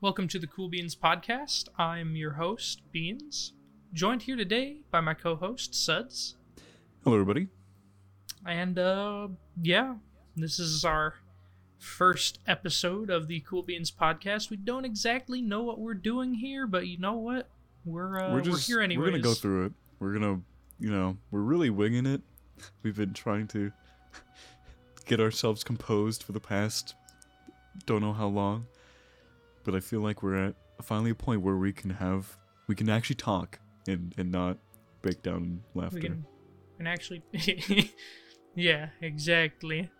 Welcome to the Cool Beans Podcast. I'm your host, Beans, joined here today by my co-host, Suds. Hello, everybody. And, this is our first episode of the Cool Beans Podcast. We don't exactly know what we're doing here, but you know what? We're here anyways. We're going to go through it. We're going to, we're really winging it. We've been trying to get ourselves composed for the past don't know how long. But I feel like we're at finally a point where we can actually talk and not break down in laughter. And actually, yeah, exactly.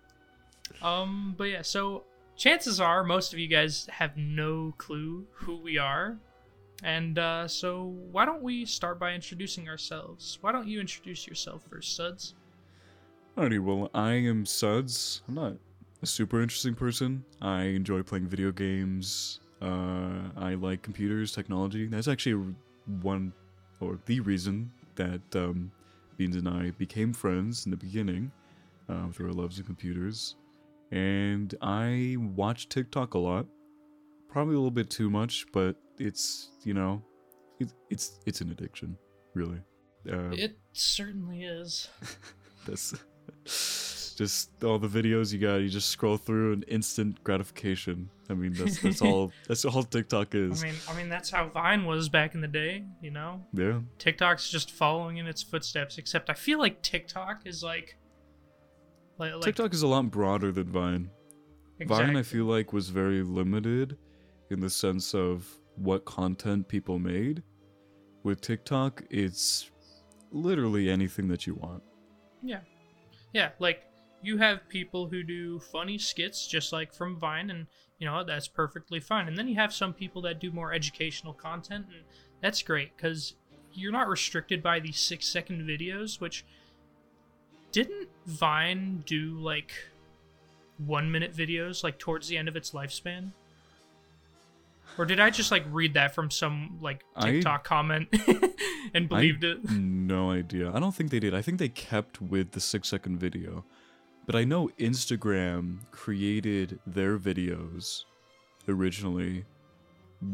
But yeah, so chances are most of you guys have no clue who we are, and so why don't we start by introducing ourselves? Why don't you introduce yourself first, Suds? Alrighty, well, I am Suds. I'm not a super interesting person. I enjoy playing video games. I like computers, technology. That's actually one or the reason that Beans and I became friends in the beginning through our loves of computers. And I watch TikTok a lot, probably a little bit too much, but it's an addiction, really. It certainly is. That's just all the videos you got. You just scroll through and instant gratification. I mean, that's all. That's all TikTok is. I mean, that's how Vine was back in the day, you know. Yeah. TikTok's just following in its footsteps, except I feel like TikTok is like TikTok is a lot broader than Vine. Exactly. Vine, I feel like, was very limited in the sense of what content people made. With TikTok, it's literally anything that you want. Yeah. Yeah, like you have people who do funny skits just like from Vine, and that's perfectly fine. And then you have some people that do more educational content, and that's great because you're not restricted by these 6-second videos, which didn't Vine do like 1-minute videos like towards the end of its lifespan? Or did I just like read that from some like TikTok comment and believed it? No idea. I don't think they did. I think they kept with the 6-second video. But I know Instagram created their videos originally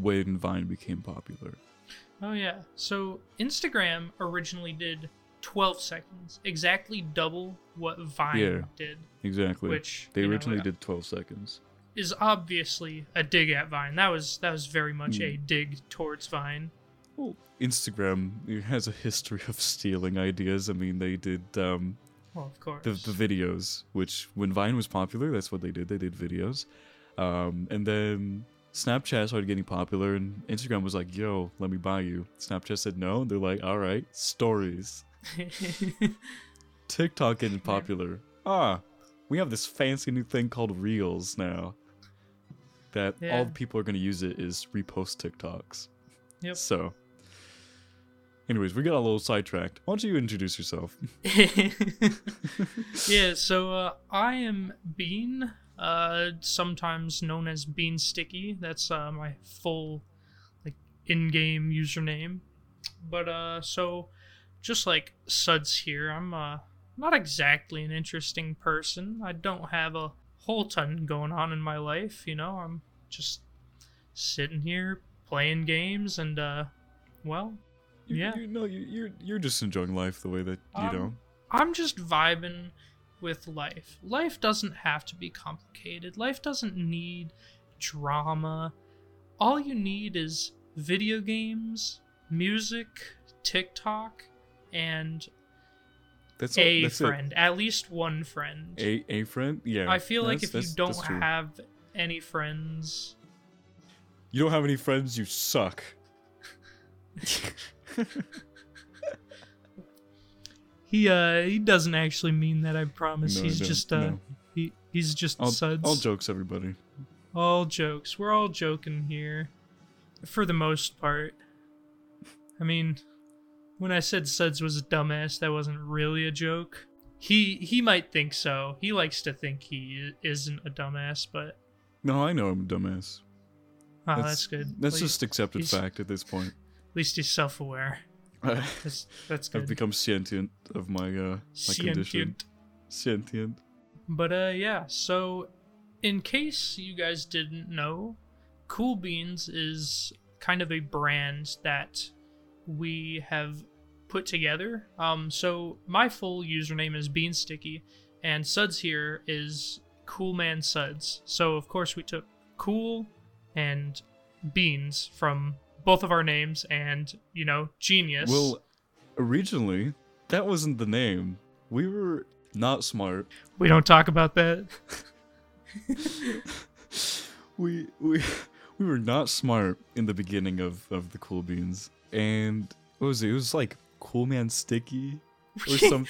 when Vine became popular. Oh, yeah. So Instagram originally did 12 seconds, exactly double what Vine did. Exactly. Which they originally did 12 seconds. Is obviously a dig at Vine. That was very much a dig towards Vine. Well, Instagram has a history of stealing ideas. I mean, they did of course. The videos, which when Vine was popular, that's what they did. They did videos. And then Snapchat started getting popular, and Instagram was like, yo, let me buy you. Snapchat said no, and they're like, all right, stories. TikTok getting popular. Ah, we have this fancy new thing called Reels now. That all the people are going to use it is repost TikToks. Yep. So, anyways, we got a little sidetracked. Why don't you introduce yourself? Yeah, so I am Bean, sometimes known as Bean Sticky. That's my full in-game username. But so, just like Suds here, I'm not exactly an interesting person. I don't have a whole ton going on in my life, I'm just sitting here playing games and you're just enjoying life the way that I'm just vibing with life. Life doesn't have to be complicated. Life doesn't need drama. All you need is video games, music, TikTok, and that's friend. At least one friend. A friend? Yeah. I feel like if you don't have any friends... You don't have any friends, you suck. He doesn't actually mean that, I promise. He's just Suds. All jokes, everybody. All jokes. We're all joking here. For the most part. I mean... When I said Suds was a dumbass, that wasn't really a joke. He might think so. He likes to think he isn't a dumbass, but... No, I know I'm a dumbass. Oh, that's good. That's just accepted fact at this point. At least he's self-aware. That's good. I've become sentient of my condition. Sentient. But, so in case you guys didn't know, Cool Beans is kind of a brand that we have put together. So my full username is Beansticky, and Suds here is Coolman Suds. So of course we took Cool and Beans from both of our names, and, you know, genius. Well, originally, that wasn't the name. We were not smart. We don't talk about that. We were not smart in the beginning of the Cool Beans. And what was it? It was like Cool Man Sticky or something.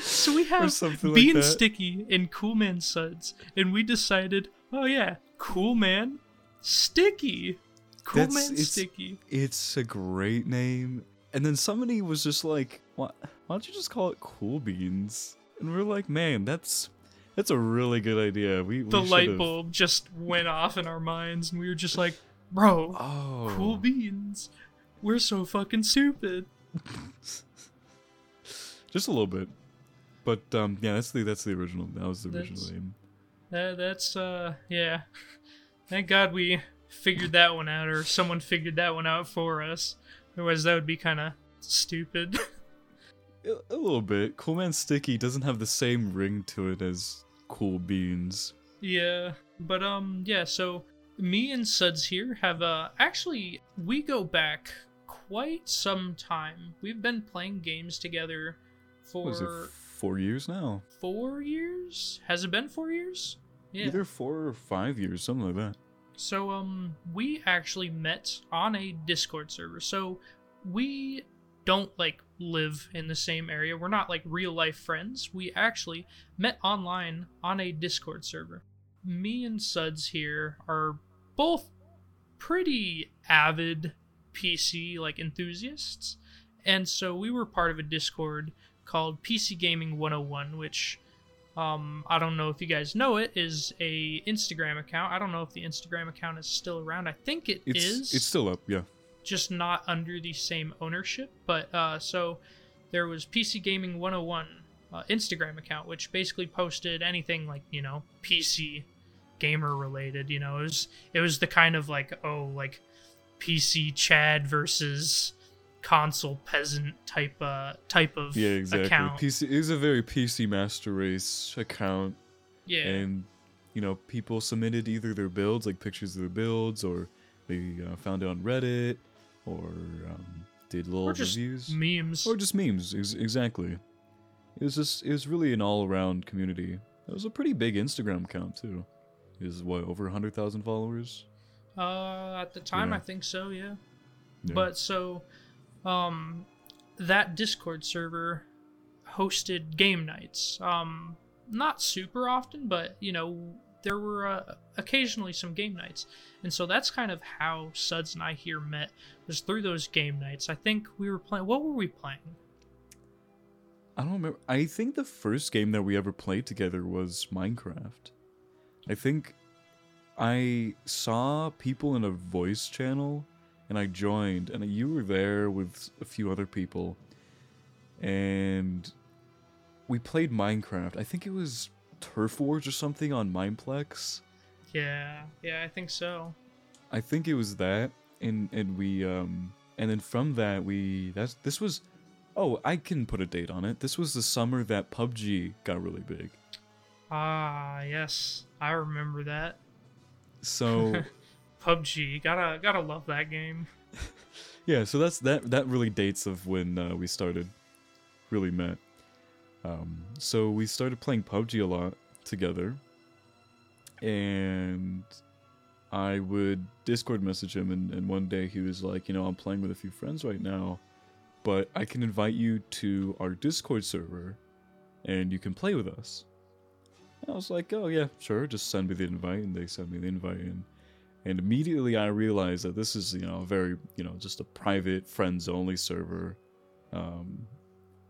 So we have Bean like Sticky and Cool Man Suds, and we decided, oh yeah, Cool Man Sticky. Cool Man Sticky. It's a great name. And then somebody was just like, why don't you just call it Cool Beans? And we were like, man, that's a really good idea. We the light bulb just went off in our minds, and we were just like, bro, Cool Beans. We're so fucking stupid. Just a little bit. But yeah, that's the original. That was the original name. That's Thank God we figured that one out, or someone figured that one out for us. Otherwise, that would be kind of stupid. A little bit. Cool Man Sticky doesn't have the same ring to it as Cool Beans. Yeah, but so me and Suds here have actually, we go back quite some time. We've been playing games together for... What is it, 4 years now? 4 years? Has it been 4 years? Yeah. Either 4 or 5 years, something like that. So we actually met on a Discord server. So we don't live in the same area. We're not real life friends. We actually met online on a Discord server. Me and Suds here are both pretty avid PC enthusiasts, and so we were part of a Discord called PC Gaming 101, which I don't know if you guys know, it is a Instagram account. I don't know if the Instagram account is still around. I think it is. It's still up, yeah. Just not under the same ownership, but so there was PC Gaming 101 Instagram account, which basically posted anything PC gamer related. It was the kind of PC Chad versus console peasant type of yeah, exactly. Account. PC is a very PC Master Race account. Yeah, and people submitted either their builds, pictures of their builds, or they found it on Reddit. Or did little reviews, memes, or just memes. Exactly, it was really an all-around community. It was a pretty big Instagram account too. It was over 100,000 followers? At the time, yeah. I think so. Yeah. But so, that Discord server hosted game nights. Not super often, but there were occasionally some game nights. And so that's kind of how Suds and I here met, was through those game nights. I think we were playing... What were we playing? I don't remember. I think the first game that we ever played together was Minecraft. I think I saw people in a voice channel, and I joined, and you were there with a few other people. And we played Minecraft. I think it was Turf Wars or something on Mineplex. Yeah, I think so. I think it was that, and we and then from that I can put a date on it. This was the summer that PUBG got really big. Ah, yes, I remember that. So PUBG, gotta love that game. Yeah, so that's that really dates of when we started, really met. So we started playing PUBG a lot together, and I would Discord message him, and one day he was like, I'm playing with a few friends right now, but I can invite you to our Discord server, and you can play with us. And I was like, oh yeah, sure, just send me the invite, and they sent me the invite, and immediately I realized that this is, a very, just a private friends-only server,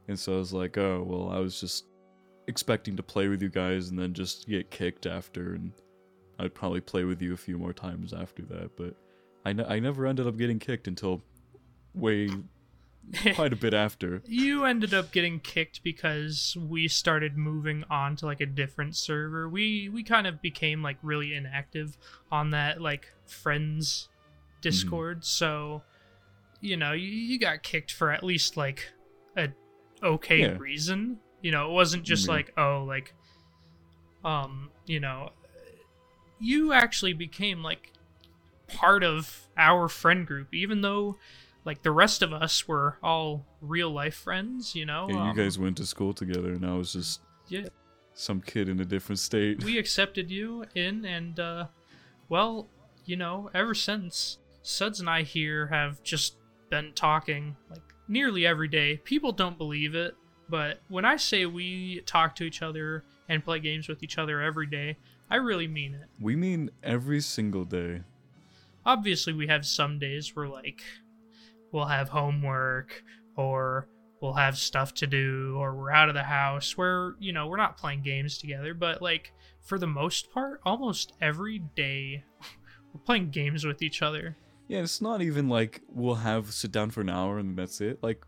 and so I was like, oh, well, I was just expecting to play with you guys and then just get kicked after, and I'd probably play with you a few more times after that, but I never ended up getting kicked until way quite a bit after. You ended up getting kicked because we started moving on to like a different server. We kind of became like really inactive on that like friends Discord. Mm-hmm. So, you know, you got kicked for at least like a reason. You know, it wasn't just like, oh, like, you know, you actually became like part of our friend group, even though like the rest of us were all real life friends, you know. Yeah, you guys went to school together and I was just some kid in a different state. We accepted you in, and well, you know, ever since, Suds and I here have just been talking like nearly every day. People don't believe it, but when I say we talk to each other and play games with each other every day, I really mean it. We mean every single day. Obviously, we have some days where like we'll have homework or we'll have stuff to do or we're out of the house where, you know, we're not playing games together. But like for the most part, almost every day we're playing games with each other. Yeah, it's not even like we'll have sit down for an hour and that's it. Like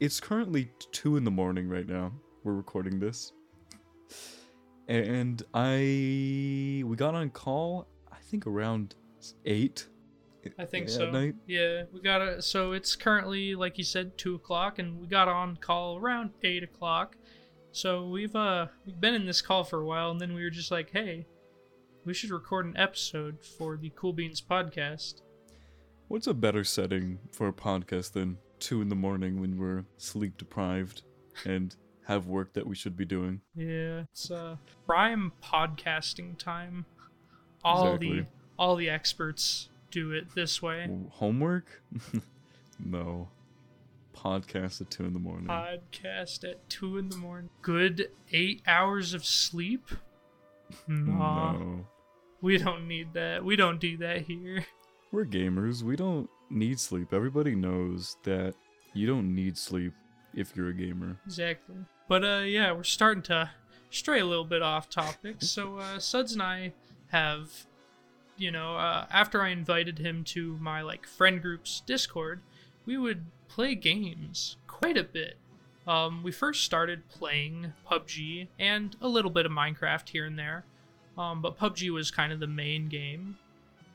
it's currently 2 a.m. right now. We're recording this. And we got on call, I think around 8. I think so. At night. Yeah, we got it. So it's currently, like you said, 2 o'clock, and we got on call around 8 o'clock. So we've been in this call for a while, and then we were just like, hey, we should record an episode for the Cool Beans podcast. What's a better setting for a podcast than 2 a.m. when we're sleep deprived and have work that we should be doing? Yeah, it's prime podcasting time. All the experts do it this way. Homework? No. Podcast at 2 a.m. Podcast at 2 a.m. Good 8 hours of sleep? No. We don't need that. We don't do that here. We're gamers. We don't need sleep. Everybody knows that you don't need sleep if you're a gamer. Exactly. But yeah, we're starting to stray a little bit off topic. So Suds and I have, you know, after I invited him to my like friend group's Discord, we would play games quite a bit. We first started playing PUBG and a little bit of Minecraft here and there, but PUBG was kind of the main game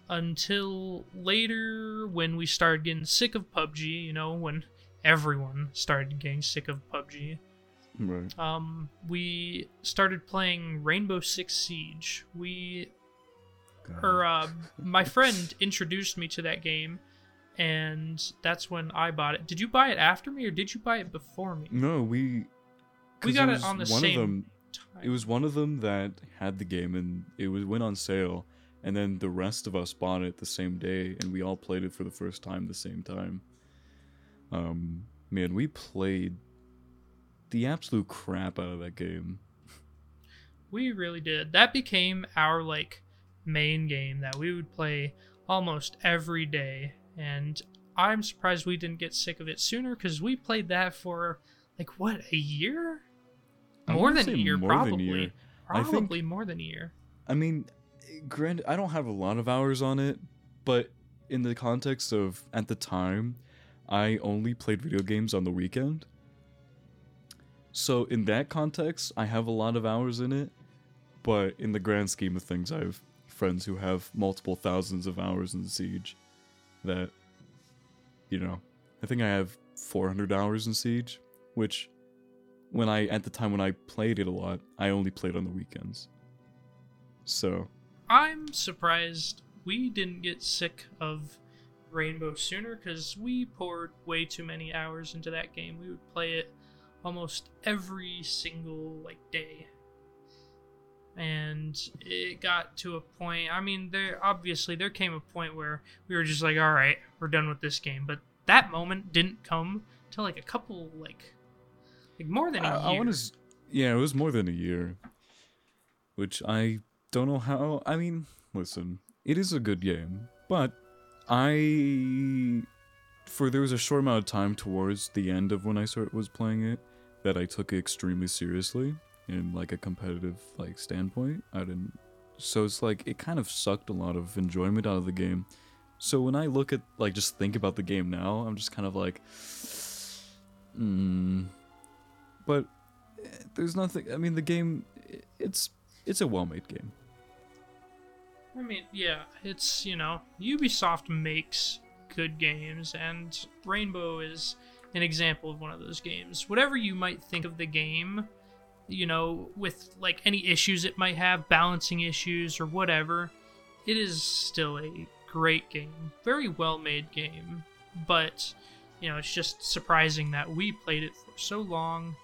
until later when we started getting sick of PUBG, you know, when everyone started getting sick of PUBG. Right. We started playing Rainbow Six Siege. My friend introduced me to that game, and that's when I bought it. Did you buy it after me, or did you buy it before me? No, we got it on the same time. It was one of them that had the game, and it went on sale, and then the rest of us bought it the same day, and we all played it for the first time the same time. Man, we played the absolute crap out of that game. We really did. That became our, like, main game that we would play almost every day, and I'm surprised we didn't get sick of it sooner, because we played that for, like, what, a year? More than a year, probably. Probably more than a year. I mean, granted, I don't have a lot of hours on it, but in the context of, at the time, I only played video games on the weekend. So in that context, I have a lot of hours in it. But in the grand scheme of things, I have friends who have multiple thousands of hours in Siege. That, you know, I think I have 400 hours in Siege. Which, at the time when I played it a lot, I only played on the weekends. So. I'm surprised we didn't get sick of Rainbow sooner, because we poured way too many hours into that game. We would play it almost every single like day, and it got to a point, I mean, there came a point where we were just like, all right, we're done with this game, but that moment didn't come till like a couple like more than a year. Yeah, it was more than a year, which I don't know how. I mean, listen, it is a good game, but there was a short amount of time towards the end of when I was playing it that I took it extremely seriously in like a competitive like standpoint. So it's like it kind of sucked a lot of enjoyment out of the game So when I look at, like, just think about the game now, I'm just kind of like, but there's nothing, I mean, the game, it's a well-made game. I mean, yeah, it's, you know, Ubisoft makes good games, and Rainbow is an example of one of those games. Whatever you might think of the game, you know, with, like, any issues it might have, balancing issues or whatever, it is still a great game, very well-made game, but, you know, it's just surprising that we played it for so long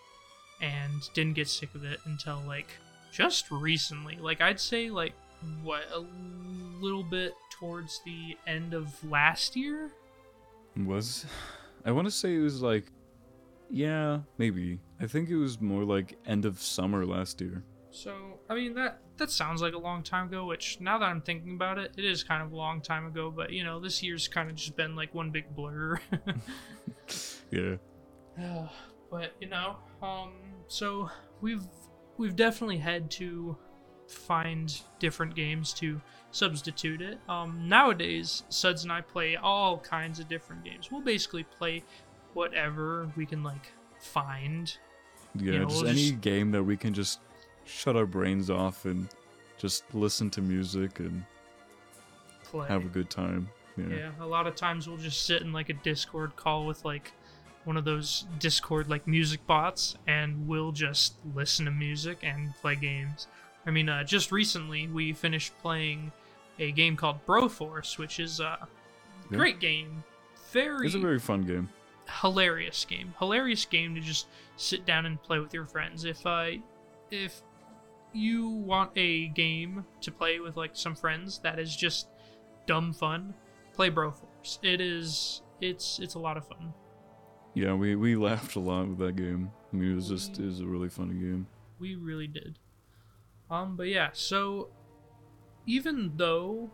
and didn't get sick of it until, like, just recently. Like, I'd say, like, what, a little bit towards the end of last year? I want to say it was, like, yeah, maybe. I think it was more like end of summer last year. So, I mean, that sounds like a long time ago, which, now that I'm thinking about it, it is kind of a long time ago, but, you know, this year's kind of just been, like, one big blur. Yeah. But, you know, so we've definitely had to find different games to substitute it. Nowadays, Suds and I play all kinds of different games. We'll basically play whatever we can, like, find. Yeah, you know, just any game that we can just shut our brains off and just listen to music and play. Have a good time. Yeah, a lot of times we'll just sit in, like, a Discord call with, like, one of those Discord, like, music bots, and we'll just listen to music and play games. I mean, just recently we finished playing a game called Broforce, which is a great game. It's a very fun game. Hilarious game to just sit down and play with your friends. If you want a game to play with, like, some friends that is just dumb fun, play Broforce. It's a lot of fun. Yeah, we laughed a lot with that game. I mean, it was a really fun game. We really did. But yeah, so even though,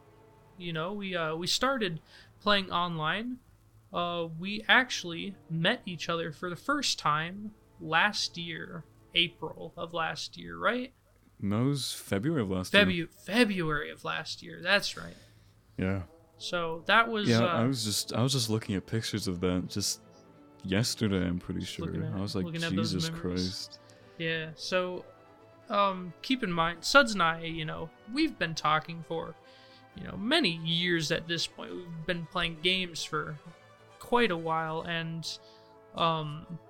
you know, we started playing online, we actually met each other for the first time last year, April of last year, right? No, it was February of last year. February of last year, that's right. Yeah. So that was... Yeah, I was just looking at pictures of that just yesterday, I'm pretty sure. I was like, Jesus Christ. Yeah, so keep in mind, Suds and I, you know, we've been talking for, you know, many years at this point. We've been playing games for quite a while, and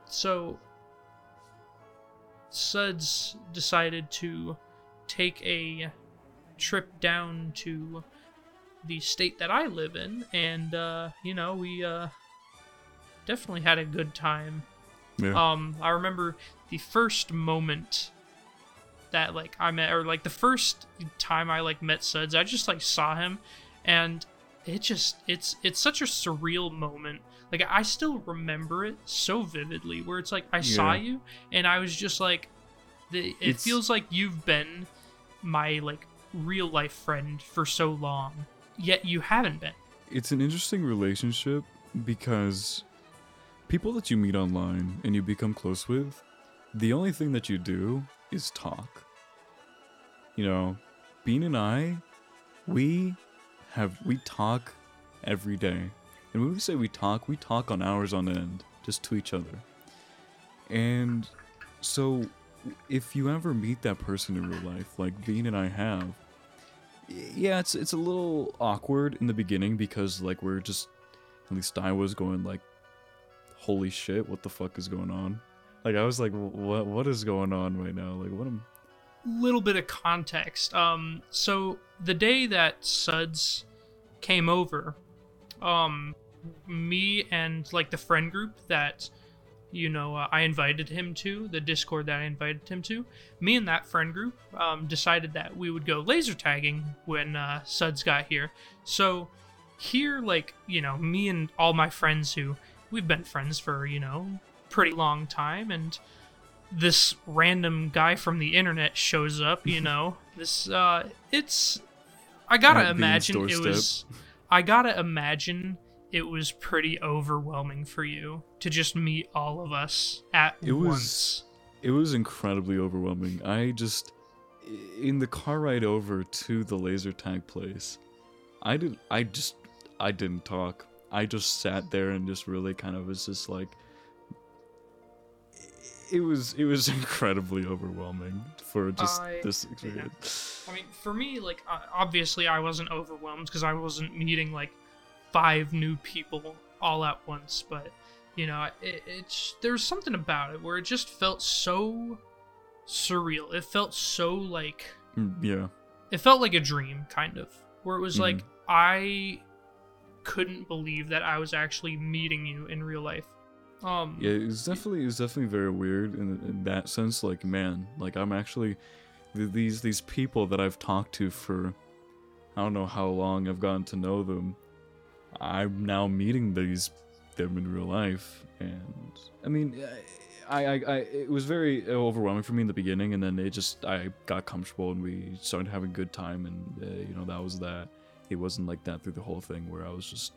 so Suds decided to take a trip down to the state that I live in, and you know, we definitely had a good time. Yeah. I remember the first moment that, like, I met, or, like, the first time I, like, met Suds, I just, like, saw him, and it's such a surreal moment. Like, I still remember it so vividly, where it's like, I saw you, and I was just like, it feels like you've been my, like, real life friend for so long, yet you haven't been. It's an interesting relationship, because people that you meet online and you become close with, the only thing that you do is talk. You know, Bean and I, we talk every day. And when we say we talk on hours on end, just to each other. And so if you ever meet that person in real life, like Bean and I have, yeah, it's a little awkward in the beginning, because, like, we're just, at least I was going, like, holy shit, what the fuck is going on? Like, I was like, what is going on right now? Like, what am... Little bit of context. So the day that Suds came over, me and, like, the friend group that, you know, I invited him to, the Discord that I invited him to, me and that friend group decided that we would go laser tagging when Suds got here. So here, like, you know, me and all my friends who we've been friends for, you know, pretty long time, and this random guy from the internet shows up, you know. This I gotta imagine it was pretty overwhelming for you to just meet all of us at once. It was incredibly overwhelming. I just, in the car ride over to the laser tag place, I I didn't talk. I just sat there and just really kind of was just like, it was incredibly overwhelming for just this experience. Yeah. I mean, for me, like, obviously I wasn't overwhelmed because I wasn't meeting like 5 new people all at once, but you know, it's there's something about it where it just felt so surreal. It felt so like, yeah, it felt like a dream kind of, where it was like, I couldn't believe that I was actually meeting you in real life. Yeah, it was definitely very weird in that sense. Like, man, like I'm actually these people that I've talked to for I don't know how long, I've gotten to know them. I'm now meeting them in real life, and I mean, I it was very overwhelming for me in the beginning, and then I got comfortable and we started having a good time, and you know, that was that. It wasn't like that through the whole thing where I was just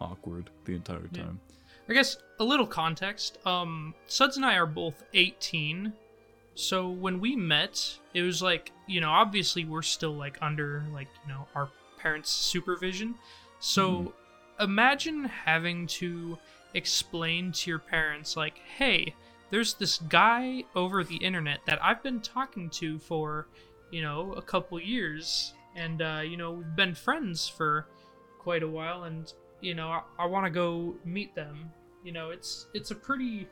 awkward the entire time. Yeah. I guess a little context, Suds and I are both 18, so when we met, it was like, you know, obviously we're still like under like, you know, our parents' supervision, so imagine having to explain to your parents like, hey, there's this guy over the internet that I've been talking to for, you know, a couple years, and, you know, we've been friends for quite a while, and, you know, I want to go meet them. You know, it's a pretty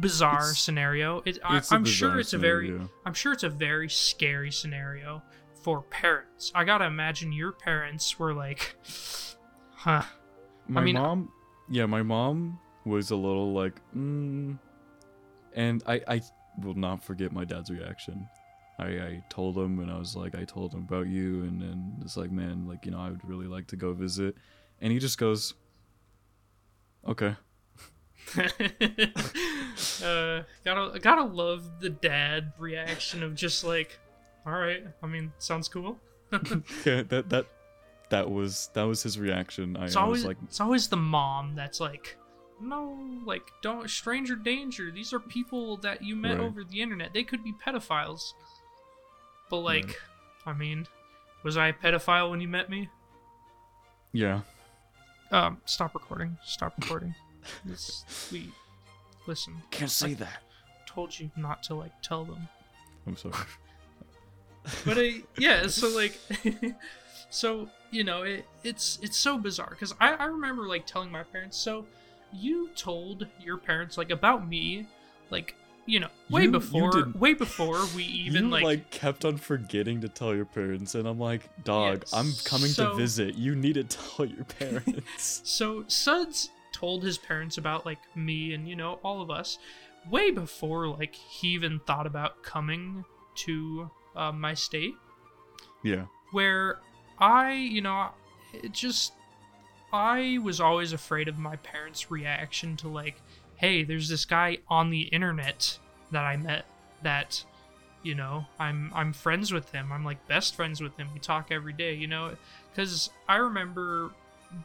bizarre scenario. I'm sure it's a very scary scenario for parents. I gotta imagine your parents were like, huh. My mom was a little like, and I will not forget my dad's reaction. I told him, and I was like, I told him about you, and then it's like, man, like, you know, I would really like to go visit, and he just goes, okay. Gotta love the dad reaction of just like, all right, I mean, sounds cool. Yeah, that was his reaction. It's always the mom that's like, no, like, don't, stranger danger. These are people that you met over the internet. They could be pedophiles. But like, I mean, was I a pedophile when you met me? Yeah. Stop recording. Listen. Can't say that. Told you not to like tell them. I'm sorry. But so you know, it's so bizarre because I remember like telling my parents. So you told your parents like about me, like, you know, way before we even you kept on forgetting to tell your parents, and I'm like, dog, yeah, I'm coming to visit. You need to tell your parents. So Suds told his parents about like me and, you know, all of us way before like he even thought about coming to my state. Yeah. Where I was always afraid of my parents' reaction to like, hey, there's this guy on the internet that I met that, you know, I'm friends with him. I'm like best friends with him. We talk every day, you know, because I remember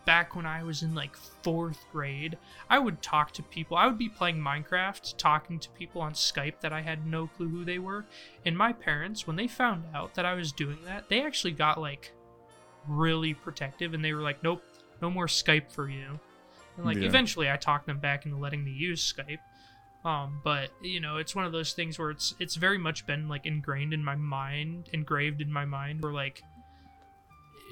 back when I was in like 4th grade, I would talk to people. I would be playing Minecraft, talking to people on Skype that I had no clue who they were. And my parents, when they found out that I was doing that, they actually got like really protective, and they were like, nope, no more Skype for you. And like, eventually I talked them back into letting me use Skype. But you know, it's one of those things where it's very much been like engraved in my mind, where like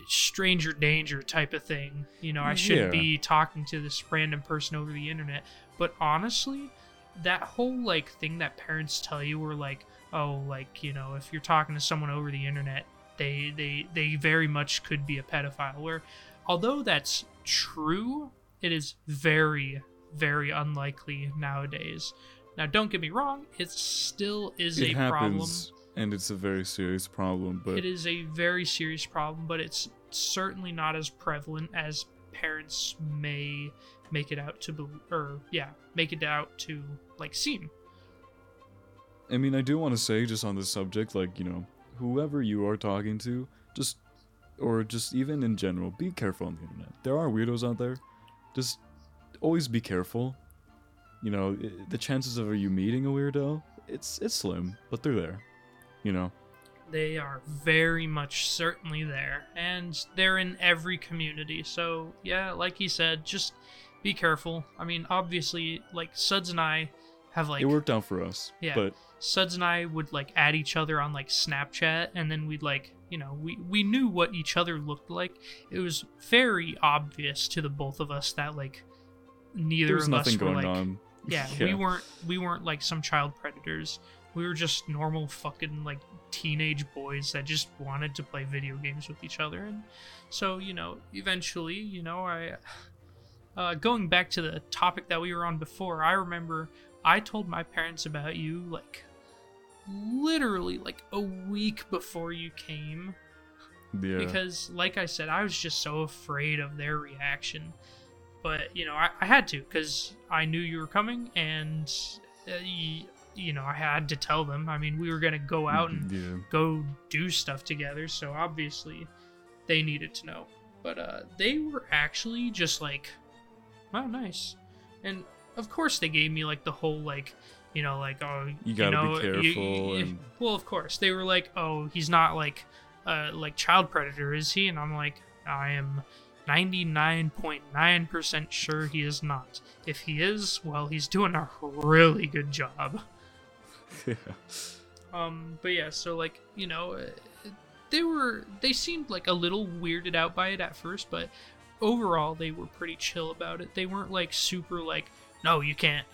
stranger danger type of thing. You know, I shouldn't be talking to this random person over the internet. But honestly, that whole like thing that parents tell you were like, oh, like, you know, if you're talking to someone over the internet, they very much could be a pedophile, where although that's true, it is very, very unlikely nowadays. Now, don't get me wrong; it still is a problem, and it's a very serious problem. But it is a very serious problem, but it's certainly not as prevalent as parents may make it out to like seem. I mean, I do want to say just on this subject, like, you know, whoever you are talking to, just even in general, be careful on the internet. There are weirdos out there. Just always be careful. You know, the chances of you meeting a weirdo, it's slim, but they're there, you know. They are very much certainly there, and they're in every community. So yeah, like he said, just be careful. I mean, obviously, like, Suds and I have, like... It worked out for us. Yeah. But... Suds and I would, like, add each other on, like, Snapchat, and then we'd, like, you know, we knew what each other looked like. It was very obvious to the both of us that, like, neither of us were, like... There was nothing going on. Yeah, we weren't, like, some child predators. We were just normal fucking, like, teenage boys that just wanted to play video games with each other. And so, you know, eventually, you know, I... going back to the topic that we were on before, I remember I told my parents about you, like, literally, like, a week before you came. Yeah. Because, like I said, I was just so afraid of their reaction. But, you know, I had to, because I knew you were coming, and, you know, I had to tell them. I mean, we were going to go out and go do stuff together, so obviously they needed to know. But they were actually just like... Wow, nice. And of course they gave me, like, the whole, like, you know, like, oh, you gotta, you know, be careful. Well, of course. They were like, oh, he's not, like, like, child predator, is he? And I'm like, I am 99.9% sure he is not. If he is, well, he's doing a really good job. Yeah. But yeah, so, like, you know, they seemed, like, a little weirded out by it at first, but overall, they were pretty chill about it. They weren't, like, super, like, no, you can't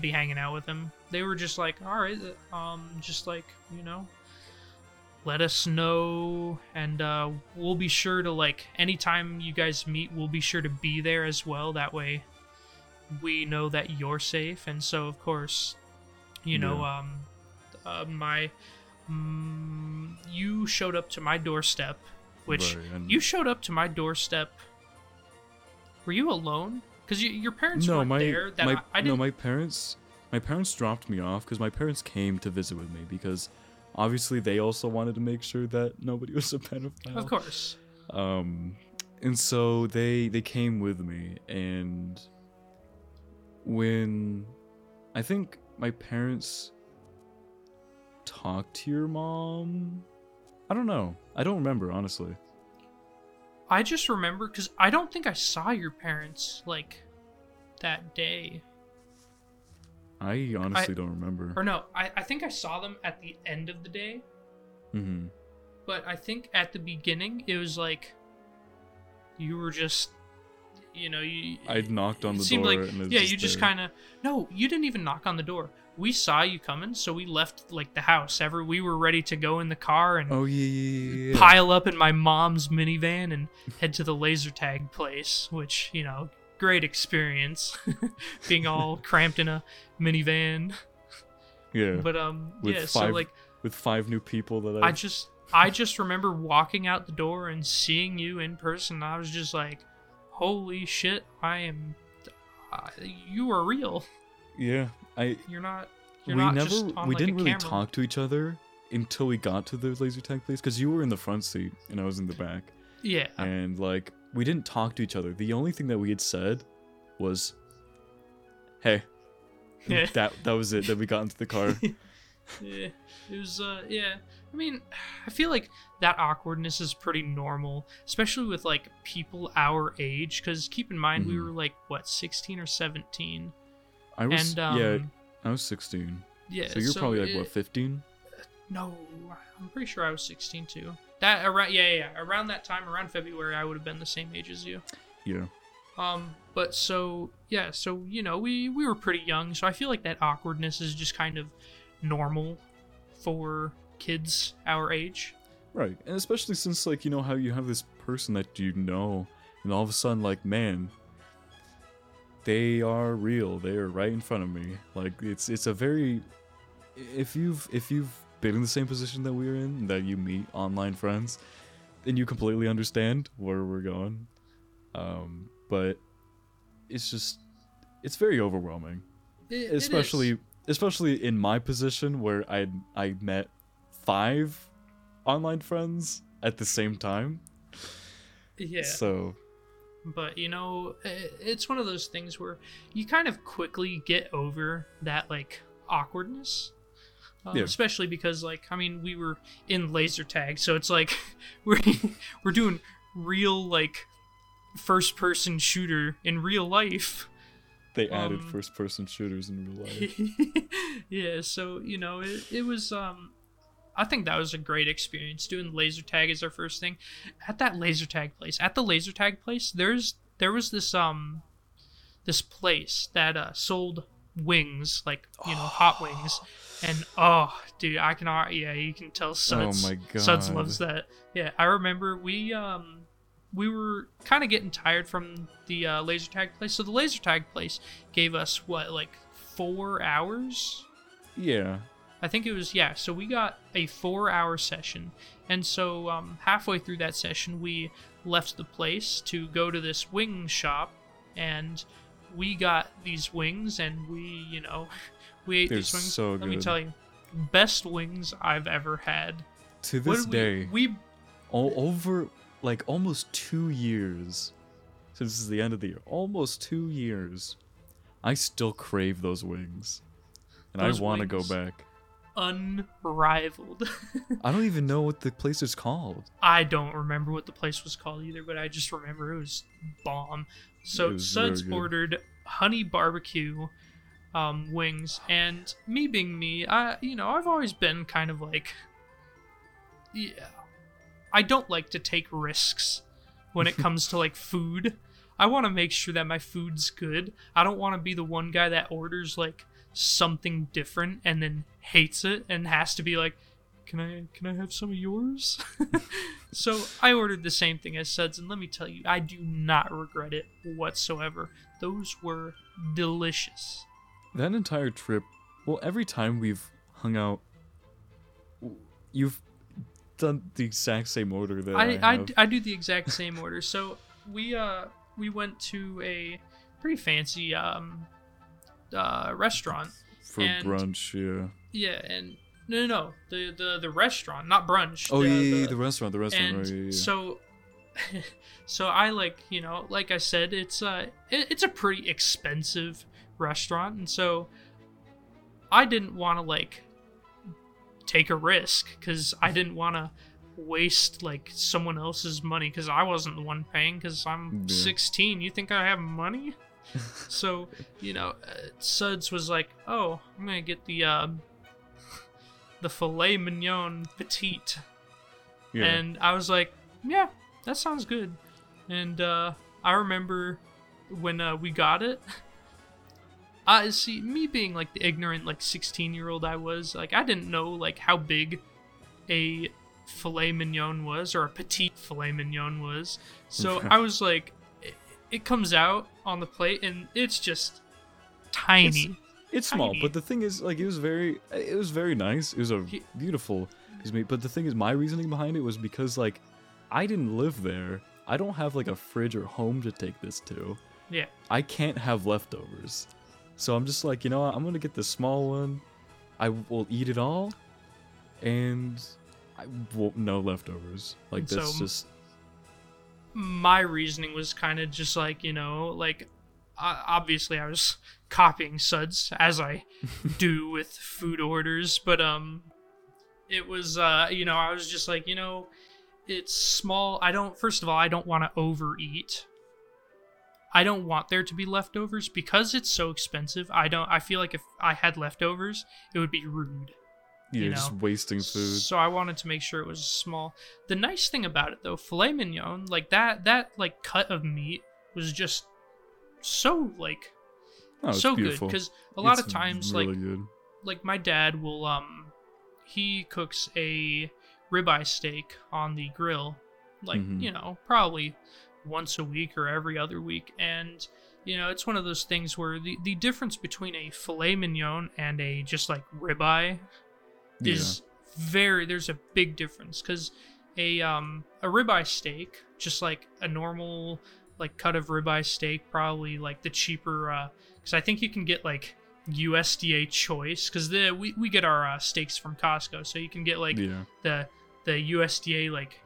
be hanging out with them. They were just like, all right, just, like, you know, let us know, and we'll be sure to, like, anytime you guys meet, we'll be sure to be there as well. That way, we know that you're safe. And so, of course, you know, you showed up to my doorstep, which you showed up to my doorstep. Were you alone? Because your parents weren't there. My parents dropped me off because my parents came to visit with me because obviously they also wanted to make sure that nobody was a pedophile. Of course. And so they came with me, and when I think my parents talked to your mom, I don't know. I don't remember, honestly. I just remember because I don't think I saw your parents, like, that day. I honestly don't remember. Or no, I think I saw them at the end of the day. Mm-hmm. But I think at the beginning, it was like, you were just, you know, I knocked on the door. Like, and yeah, you just kind of, no, you didn't even knock on the door. We saw you coming, so we left, like, the house. We were ready to go in the car and pile up in my mom's minivan and head to the laser tag place, which, you know, great experience, being all cramped in a minivan. Yeah. But with five new people that I just remember walking out the door and seeing you in person. I was just like, holy shit, you are real. Yeah. We didn't really talk to each other until we got to the laser tag place, because you were in the front seat and I was in the back. Yeah. And, like, we didn't talk to each other. The only thing that we had said was, hey. Yeah. That was it, that we got into the car. Yeah. It was, yeah. I mean, I feel like that awkwardness is pretty normal, especially with, like, people our age, because keep in mind, we were, like, what, 16 or 17? I was 16. Yeah. So you're probably like, what, 15? No, I'm pretty sure I was 16 too. That around, around that time, around February, I would have been the same age as you. Yeah. But so yeah, so, you know, we were pretty young, so I feel like that awkwardness is just kind of normal for kids our age. Right, and especially since, like, you know how you have this person that you know, and all of a sudden, like, man. They are real. They are right in front of me. Like, it's a very... If you've been in the same position that we were in, that you meet online friends, then you completely understand where we're going. But it's just... It's very overwhelming. Especially in my position where I met 5 online friends at the same time. Yeah. So... But, you know, it's one of those things where you kind of quickly get over that, like, awkwardness. Yeah. Especially because, like, I mean, we were in laser tag, so it's like we're doing real, like, first-person shooter in real life. They added first-person shooters in real life. Yeah, so, you know, it was, I think that was a great experience. Doing laser tag is our first thing. At the laser tag place, there was this place that sold wings, like, you know, hot wings. And, oh, dude, I can, yeah, you can tell Suds. Oh, my God. Suds loves that. Yeah, I remember we were kind of getting tired from the laser tag place. So the laser tag place gave us, what, like 4 hours? Yeah. I think it was, yeah. So we got a 4-hour session. And so halfway through that session, we left the place to go to this wing shop. And we got these wings and we, you know, we ate these wings. So let me tell you, best wings I've ever had. To this day, we over... like almost 2 years since this is the end of the year. Almost 2 years. I still crave those wings. And those I want to go back. Unrivaled. I don't even know what the place is called. I don't remember what the place was called either, but I just remember it was bomb. So Suds ordered honey barbecue wings, and me being me, I've always been kind of like, yeah, I don't like to take risks when it comes to, like, food. I want to make sure that my food's good. I don't want to be the one guy that orders, like, something different and then hates it and has to be like, can I have some of yours? So I ordered the same thing as Suds, and let me tell you, I do not regret it whatsoever. Those were delicious. That entire trip, well, every time we've hung out, you've done the exact same order that I do the exact same order. So we went to a pretty fancy restaurant for brunch. Yeah and no the restaurant, not brunch. The restaurant and right, yeah. So I, like, you know, like I said, it's a pretty expensive restaurant, and so I didn't want to, like, take a risk because I didn't want to waste, like, someone else's money because I wasn't the one paying because I'm 16. You think I have money? So, you know, Suds was like, oh, I'm gonna get the filet mignon petite. Yeah. And I was like, yeah, that sounds good. And I remember when we got it, I see, me being, like, the ignorant, like, 16-year-old I was, like, I didn't know, like, how big a filet mignon was, or a petite filet mignon was. So I was like, it comes out on the plate and it's just tiny. It's tiny. Small, but the thing is, like, it was very nice. It was a beautiful piece of meat. But the thing is, my reasoning behind it was because, like, I didn't live there. I don't have, like, a fridge or home to take this to. Yeah. I can't have leftovers. So I'm just like, you know what? I'm going to get the small one. I will eat it all. And I won't, no leftovers. Like, that's so just... My reasoning was kind of just like, you know, like, obviously I was copying Suds, as I do with food orders. But it was, you know, I was just like, you know, it's small. First of all, I don't want to overeat. I don't want there to be leftovers because it's so expensive. I feel like if I had leftovers, it would be rude. Yeah, you know? Just wasting food. So I wanted to make sure it was small. The nice thing about it, though, filet mignon, like that like cut of meat was just so, like, so beautiful. Good. Because a lot of times, really, like, good. Like my dad will, he cooks a ribeye steak on the grill, like, you know, probably once a week or every other week, and, you know, it's one of those things where the difference between a filet mignon and a just, like, ribeye is there's a big difference, because a ribeye steak, just like a normal, like, cut of ribeye steak, probably, like, the cheaper, because I think you can get, like, USDA choice, because we get our steaks from Costco, so you can get, like, the USDA, like,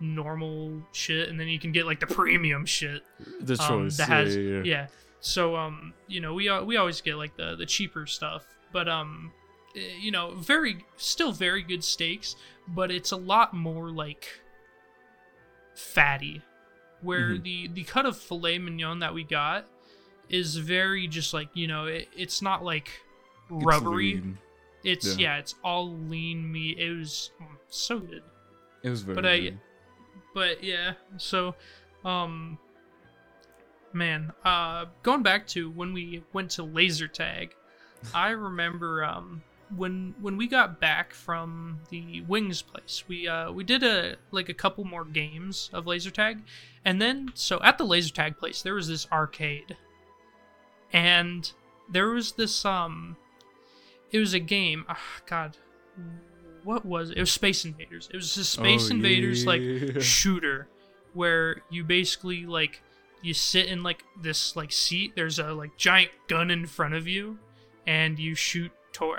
normal shit, and then you can get, like, the premium shit, the choice that has so you know, we always get, like, the cheaper stuff, but you know, still very good steaks, but it's a lot more like fatty, where mm-hmm. the cut of filet mignon that we got is very just like, you know, it's not like rubbery. It's all lean meat. It was so good. It was very good. But yeah, so going back to when we went to laser tag, I remember when we got back from the wings place, we did a couple more games of laser tag, and then so at the laser tag place there was this arcade, and there was this it was a game. What was it? It was Space Invaders. It was a Space Invaders like shooter where you basically like you sit in like this like seat. There's a like giant gun in front of you, and you shoot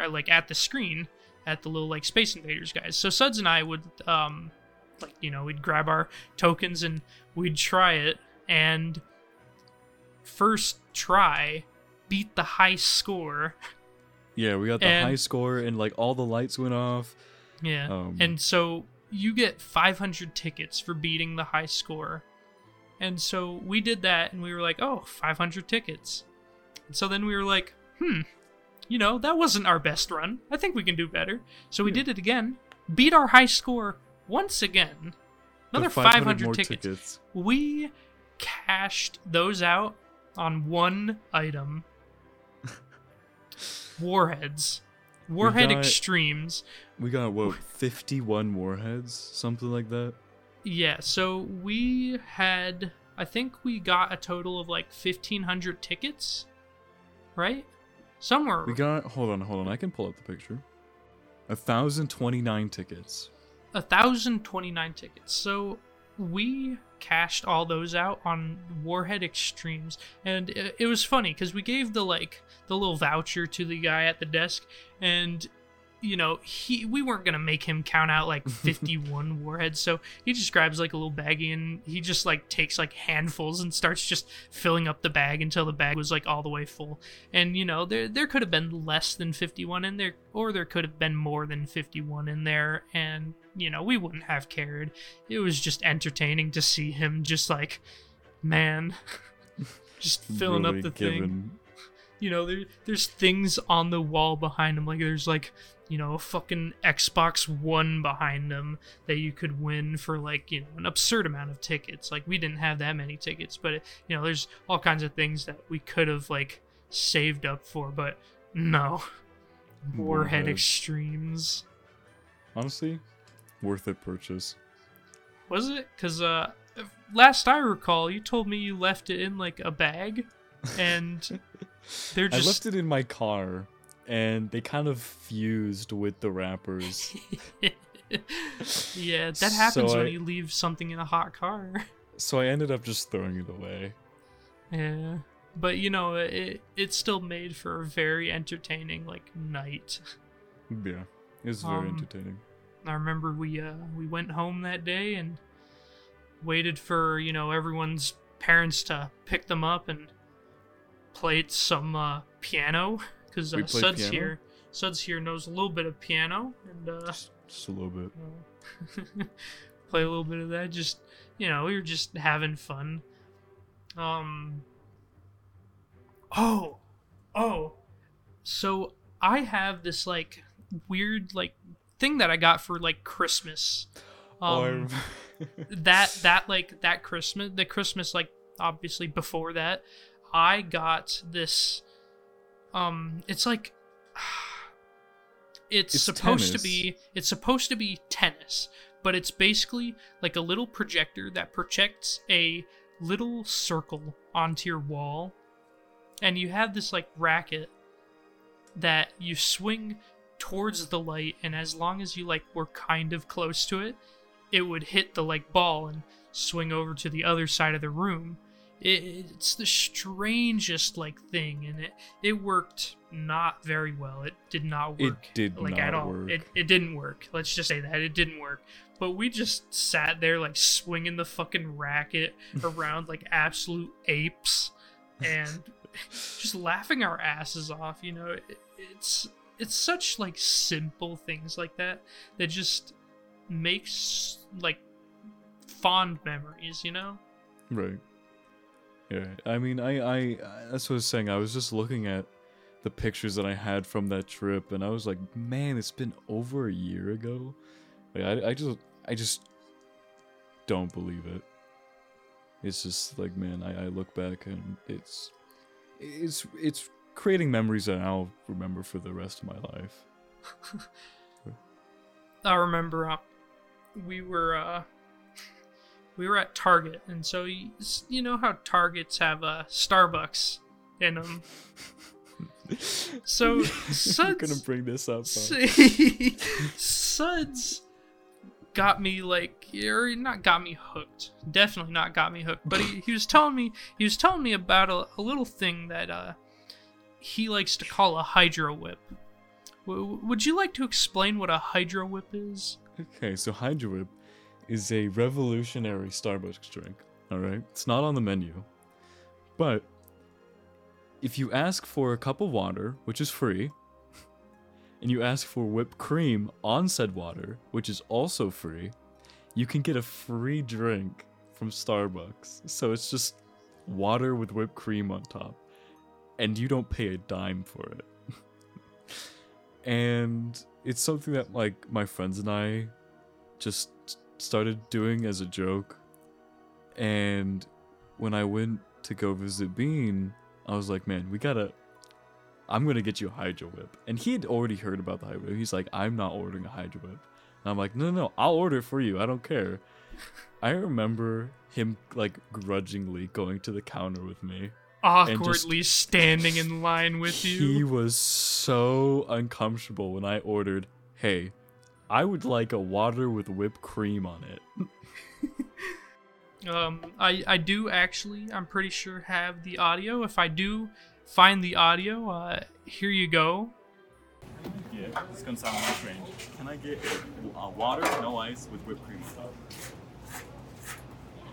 like at the screen at the little like Space Invaders guys. So Suds and I would we'd grab our tokens and we'd try it, and first try beat the high score. Yeah, we got the high score and like all the lights went off. Yeah, and so you get 500 tickets for beating the high score. And so we did that, and we were like, oh, 500 tickets. And so then we were like, that wasn't our best run. I think we can do better. So we did it again, beat our high score once again, another 500 tickets. We cashed those out on one item. Warheads. Extremes. We got, 51 warheads? Something like that? Yeah, so we had, I think we got a total of like 1,500 tickets, right? Somewhere. We got, hold on, I can pull up the picture. 1,029 tickets. 1,029 tickets. So we cashed all those out on Warhead Extremes, and it was funny because we gave the little voucher to the guy at the desk, and we weren't gonna make him count out like 51 warheads, so he just grabs like a little baggie and he just like takes like handfuls and starts just filling up the bag until the bag was like all the way full. And there could have been less than 51 in there, or there could have been more than 51 in there, and we wouldn't have cared. It was just entertaining to see him just like, man, just filling really up the thing. There's things on the wall behind him, like there's like a fucking Xbox One behind them that you could win for like an absurd amount of tickets. Like we didn't have that many tickets, but there's all kinds of things that we could have like saved up for, but no. Warhead Extremes. Honestly, worth it purchase. Was it? Because last I recall, you told me you left it in like a bag, and they're just. I left it in my car. And they kind of fused with the wrappers. Yeah, that happens when you leave something in a hot car. So I ended up just throwing it away. Yeah, but it still made for a very entertaining like night. Yeah, it was very entertaining. I remember we went home that day and waited for everyone's parents to pick them up and played some piano. Because Suds here knows a little bit of piano, and just a little bit. Play a little bit of that. Just we were just having fun. So I have this like weird like thing that I got for like Christmas. That Christmas, the Christmas like obviously before that, I got this. It's like it's supposed to be tennis, but it's basically like a little projector that projects a little circle onto your wall, and you have this like racket that you swing towards the light, and as long as you like were kind of close to it, it would hit the like ball and swing over to the other side of the room. It's the strangest like thing, and it worked not very well. It did not work. It did like not at all. Work. It didn't work. Let's just say that it didn't work. But we just sat there like swinging the fucking racket around like absolute apes, and just laughing our asses off. It's it's such like simple things like that that just makes like fond memories, you know? Right. Yeah. I mean, I that's what I was saying. I was just looking at the pictures that I had from that trip, and I was like, man, it's been over a year ago. Like, I just don't believe it. It's just like, man, I look back and it's creating memories that I'll remember for the rest of my life. I remember we were at Target, and so you know how Targets have Starbucks in them. So Suds, I'm gonna bring this up. Suds got me hooked, but he was telling me about a little thing that he likes to call a hydro whip. Would you like to explain what a hydro whip is? Okay, so hydro whip is a revolutionary Starbucks drink. All right, it's not on the menu, but if you ask for a cup of water, which is free, and you ask for whipped cream on said water, which is also free, you can get a free drink from Starbucks. So it's just water with whipped cream on top, and you don't pay a dime for it. And it's something that like my friends and I just started doing as a joke. And when I went to go visit Bean, I was like, man, I'm gonna get you a hydro whip. And he had already heard about the hydro whip. He's like, I'm not ordering a hydro whip. And I'm like, no, I'll order it for you. I don't care. I remember him like grudgingly going to the counter with me, awkwardly standing in line with you. He was so uncomfortable when I ordered, hey, I would like a water with whipped cream on it. I do actually, I'm pretty sure, have the audio. If I do find the audio, here you go. Yeah, this is gonna sound really strange. Can I get water, no ice, with whipped cream on top?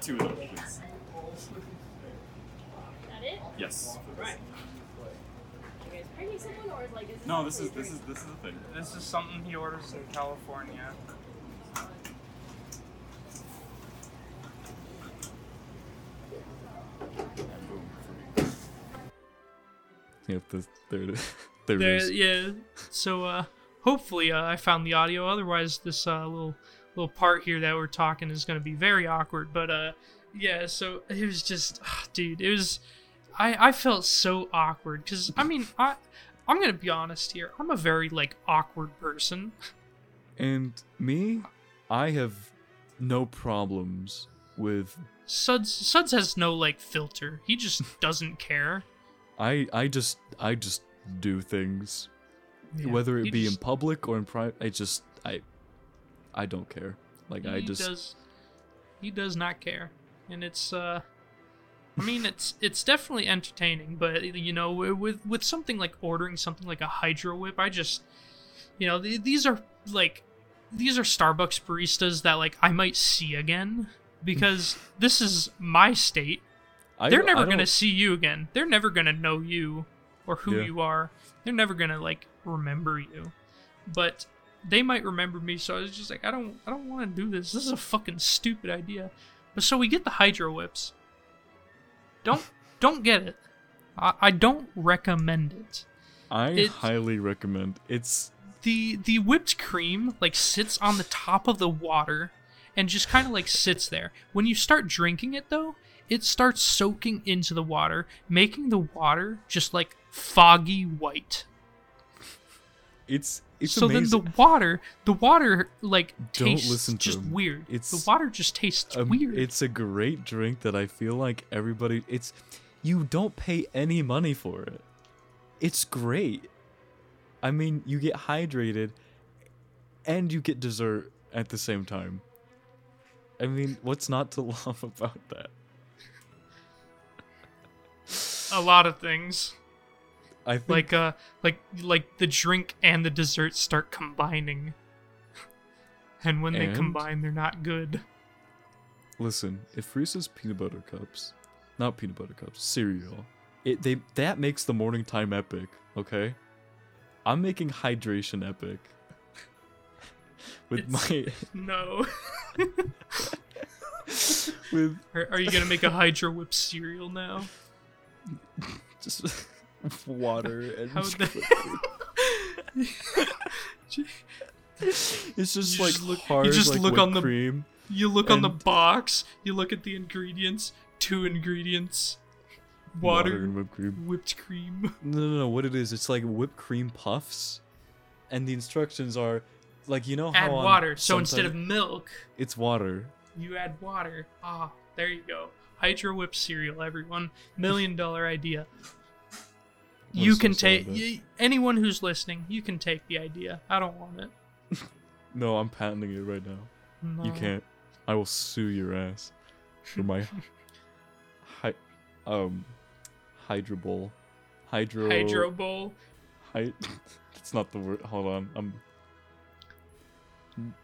2 of them, please. That it? Yes. Right. You guys bringing someone, or is like this? No, this is the thing. This is something he orders in California. Yep, there it is. Yeah, so hopefully I found the audio. Otherwise, this little part here that we're talking is going to be very awkward. But yeah, so it was just, dude, it was, I felt so awkward. Because, I mean, I'm going to be honest here. I'm a very, like, awkward person. And me, I have no problems with... Suds has no, like, filter. He just doesn't care. I just do things, yeah, whether it be in public or in private. I don't care. Like he does not care, and it's I mean it's definitely entertaining, but you know, with something like ordering something like a hydro whip, I just, you know, these are Starbucks baristas that like I might see again because this is my state. They're never going to see you again. They're never going to know you or who you are. They're never going to, like, remember you. But they might remember me, so I was just like, I don't want to do this. This is a fucking stupid idea. But so we get the hydro whips. Don't get it. I don't recommend it. I highly recommend. It's... The whipped cream, like, sits on the top of the water and just kind of, like, sits there. When you start drinking it, though... It starts soaking into the water, making the water just like foggy white. It's so amazing. Then the water like tastes just weird. The water just tastes weird. It's a great drink that I feel like everybody. You don't pay any money for it. It's great. I mean, you get hydrated, and you get dessert at the same time. I mean, what's not to love about that? A lot of things. I think like the drink and the dessert start combining. And when they combine, they're not good. Listen, if Reese's cereal, that makes the morning time epic, okay? I'm making hydration epic. With it's, my no. With are you gonna make a Hydro Whip cereal now? Just water and it's just you like just look, hard. You just like look on the cream. You look on the box. You look at the ingredients. 2 ingredients. Water and whipped cream. No. What it is? It's like whipped cream puffs, and the instructions are like you know how add water. So instead of milk, it's water. You add water. Ah, there you go. Hydro Whip cereal, everyone. $1 million idea. You can take anyone who's listening. You can take the idea. I don't want it. No, I'm patenting it right now. No. You can't. I will sue your ass for my Hydro Bowl. It's not the word. Hold on.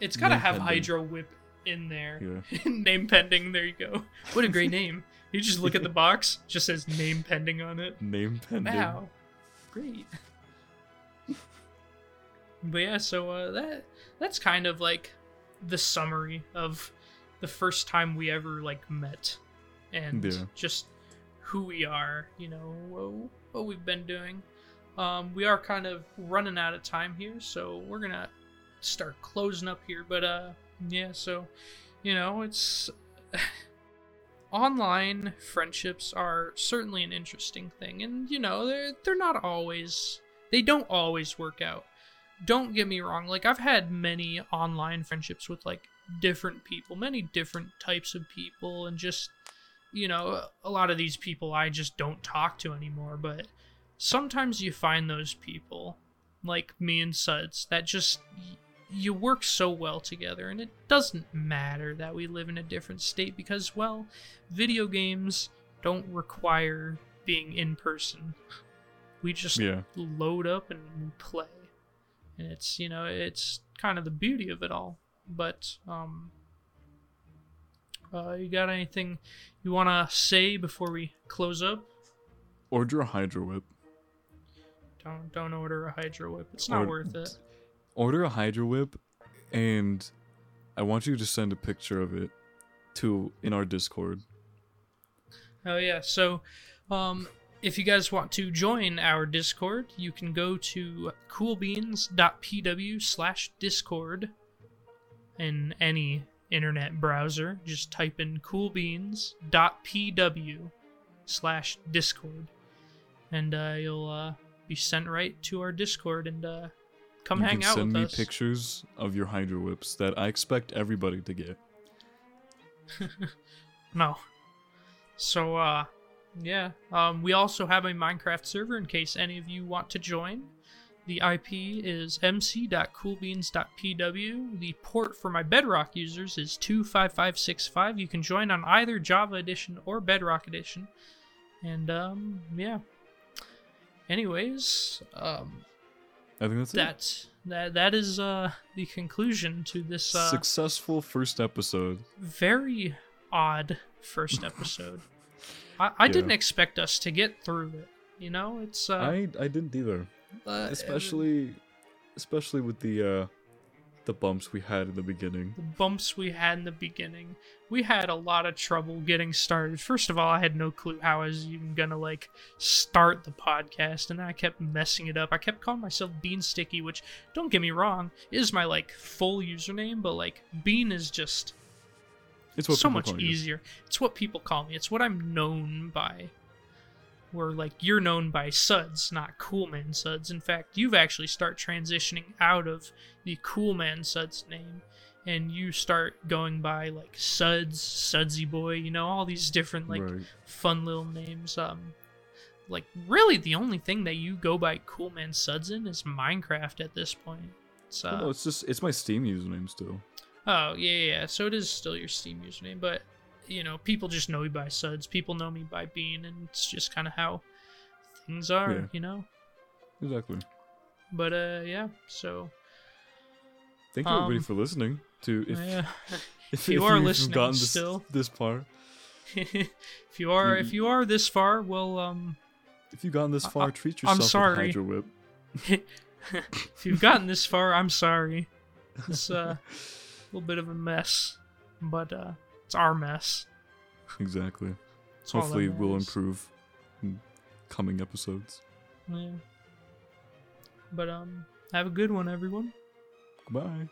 It's gotta have pending. Hydro Whip in there. Yeah. Name pending. There you go. What a great name. You just look at the box. Just says name pending on it. Name pending. Wow. Great. But yeah, so that's kind of like the summary of the first time we ever like met, and just who we are, you know, what we've been doing. We are kind of running out of time here, so we're gonna start closing up here, but yeah, so you know, it's online friendships are certainly an interesting thing, and you know, they don't always work out. Don't get me wrong, like I've had many online friendships with like different people, many different types of people, and just you know, a lot of these people I just don't talk to anymore, but sometimes you find those people, like me and Suds, that just, you work so well together, and it doesn't matter that we live in a different state, because, well, video games don't require being in person. We just load up and play, and it's, you know, it's kind of the beauty of it all, but, you got anything you want to say before we close up? Order a Hydro Whip. Don't order a Hydro Whip. It's not worth it. Order a Hydro Whip, and I want you to send a picture of it in our Discord. Oh yeah. So, if you guys want to join our Discord, you can go to coolbeans.pw/discord in any internet browser. Just type in coolbeans.pw/discord, and you'll be sent right to our Discord, and come hang out with us. You can send me pictures of your Hydro Whips that I expect everybody to get. No. So we also have a Minecraft server in case any of you want to join. The IP is mc.coolbeans.pw. The port for my Bedrock users is 25565. You can join on either Java Edition or Bedrock Edition. And, anyways, I think that's it. That is the conclusion to this successful first episode. Very odd first episode. I didn't expect us to get through it. You know, it's... I didn't either. Especially with the bumps we had in the beginning. We had a lot of trouble getting started. First of all, I had no clue how I was even gonna like start the podcast, and I kept messing it up. I kept calling myself Bean Sticky, which, don't get me wrong, is my like full username, but like Bean is just so much easier. It's what people call me. It's what I'm known by. Where, like, you're known by Suds, not Cool Man Suds. In fact, you've actually start transitioning out of the Cool Man Suds name, and you start going by, like, Suds, Sudsy Boy, you know, all these different, like, fun little names. Like, really the only thing that you go by Cool Man Suds in is Minecraft at this point. So, no, it's my Steam username still. Oh, yeah, so it is still your Steam username, but... You know, people just know me by Suds. People know me by Bean, and it's just kind of how things are, you know? Exactly. But, so... Thank you, everybody, for listening. If you are listening still... this far. If you are this far, well, If you've gotten this far, treat yourself with Hydro Whip. If you've gotten this far, I'm sorry. It's a little bit of a mess, but it's our mess. Exactly. Hopefully we'll improve in coming episodes. Yeah. But have a good one, everyone. Goodbye.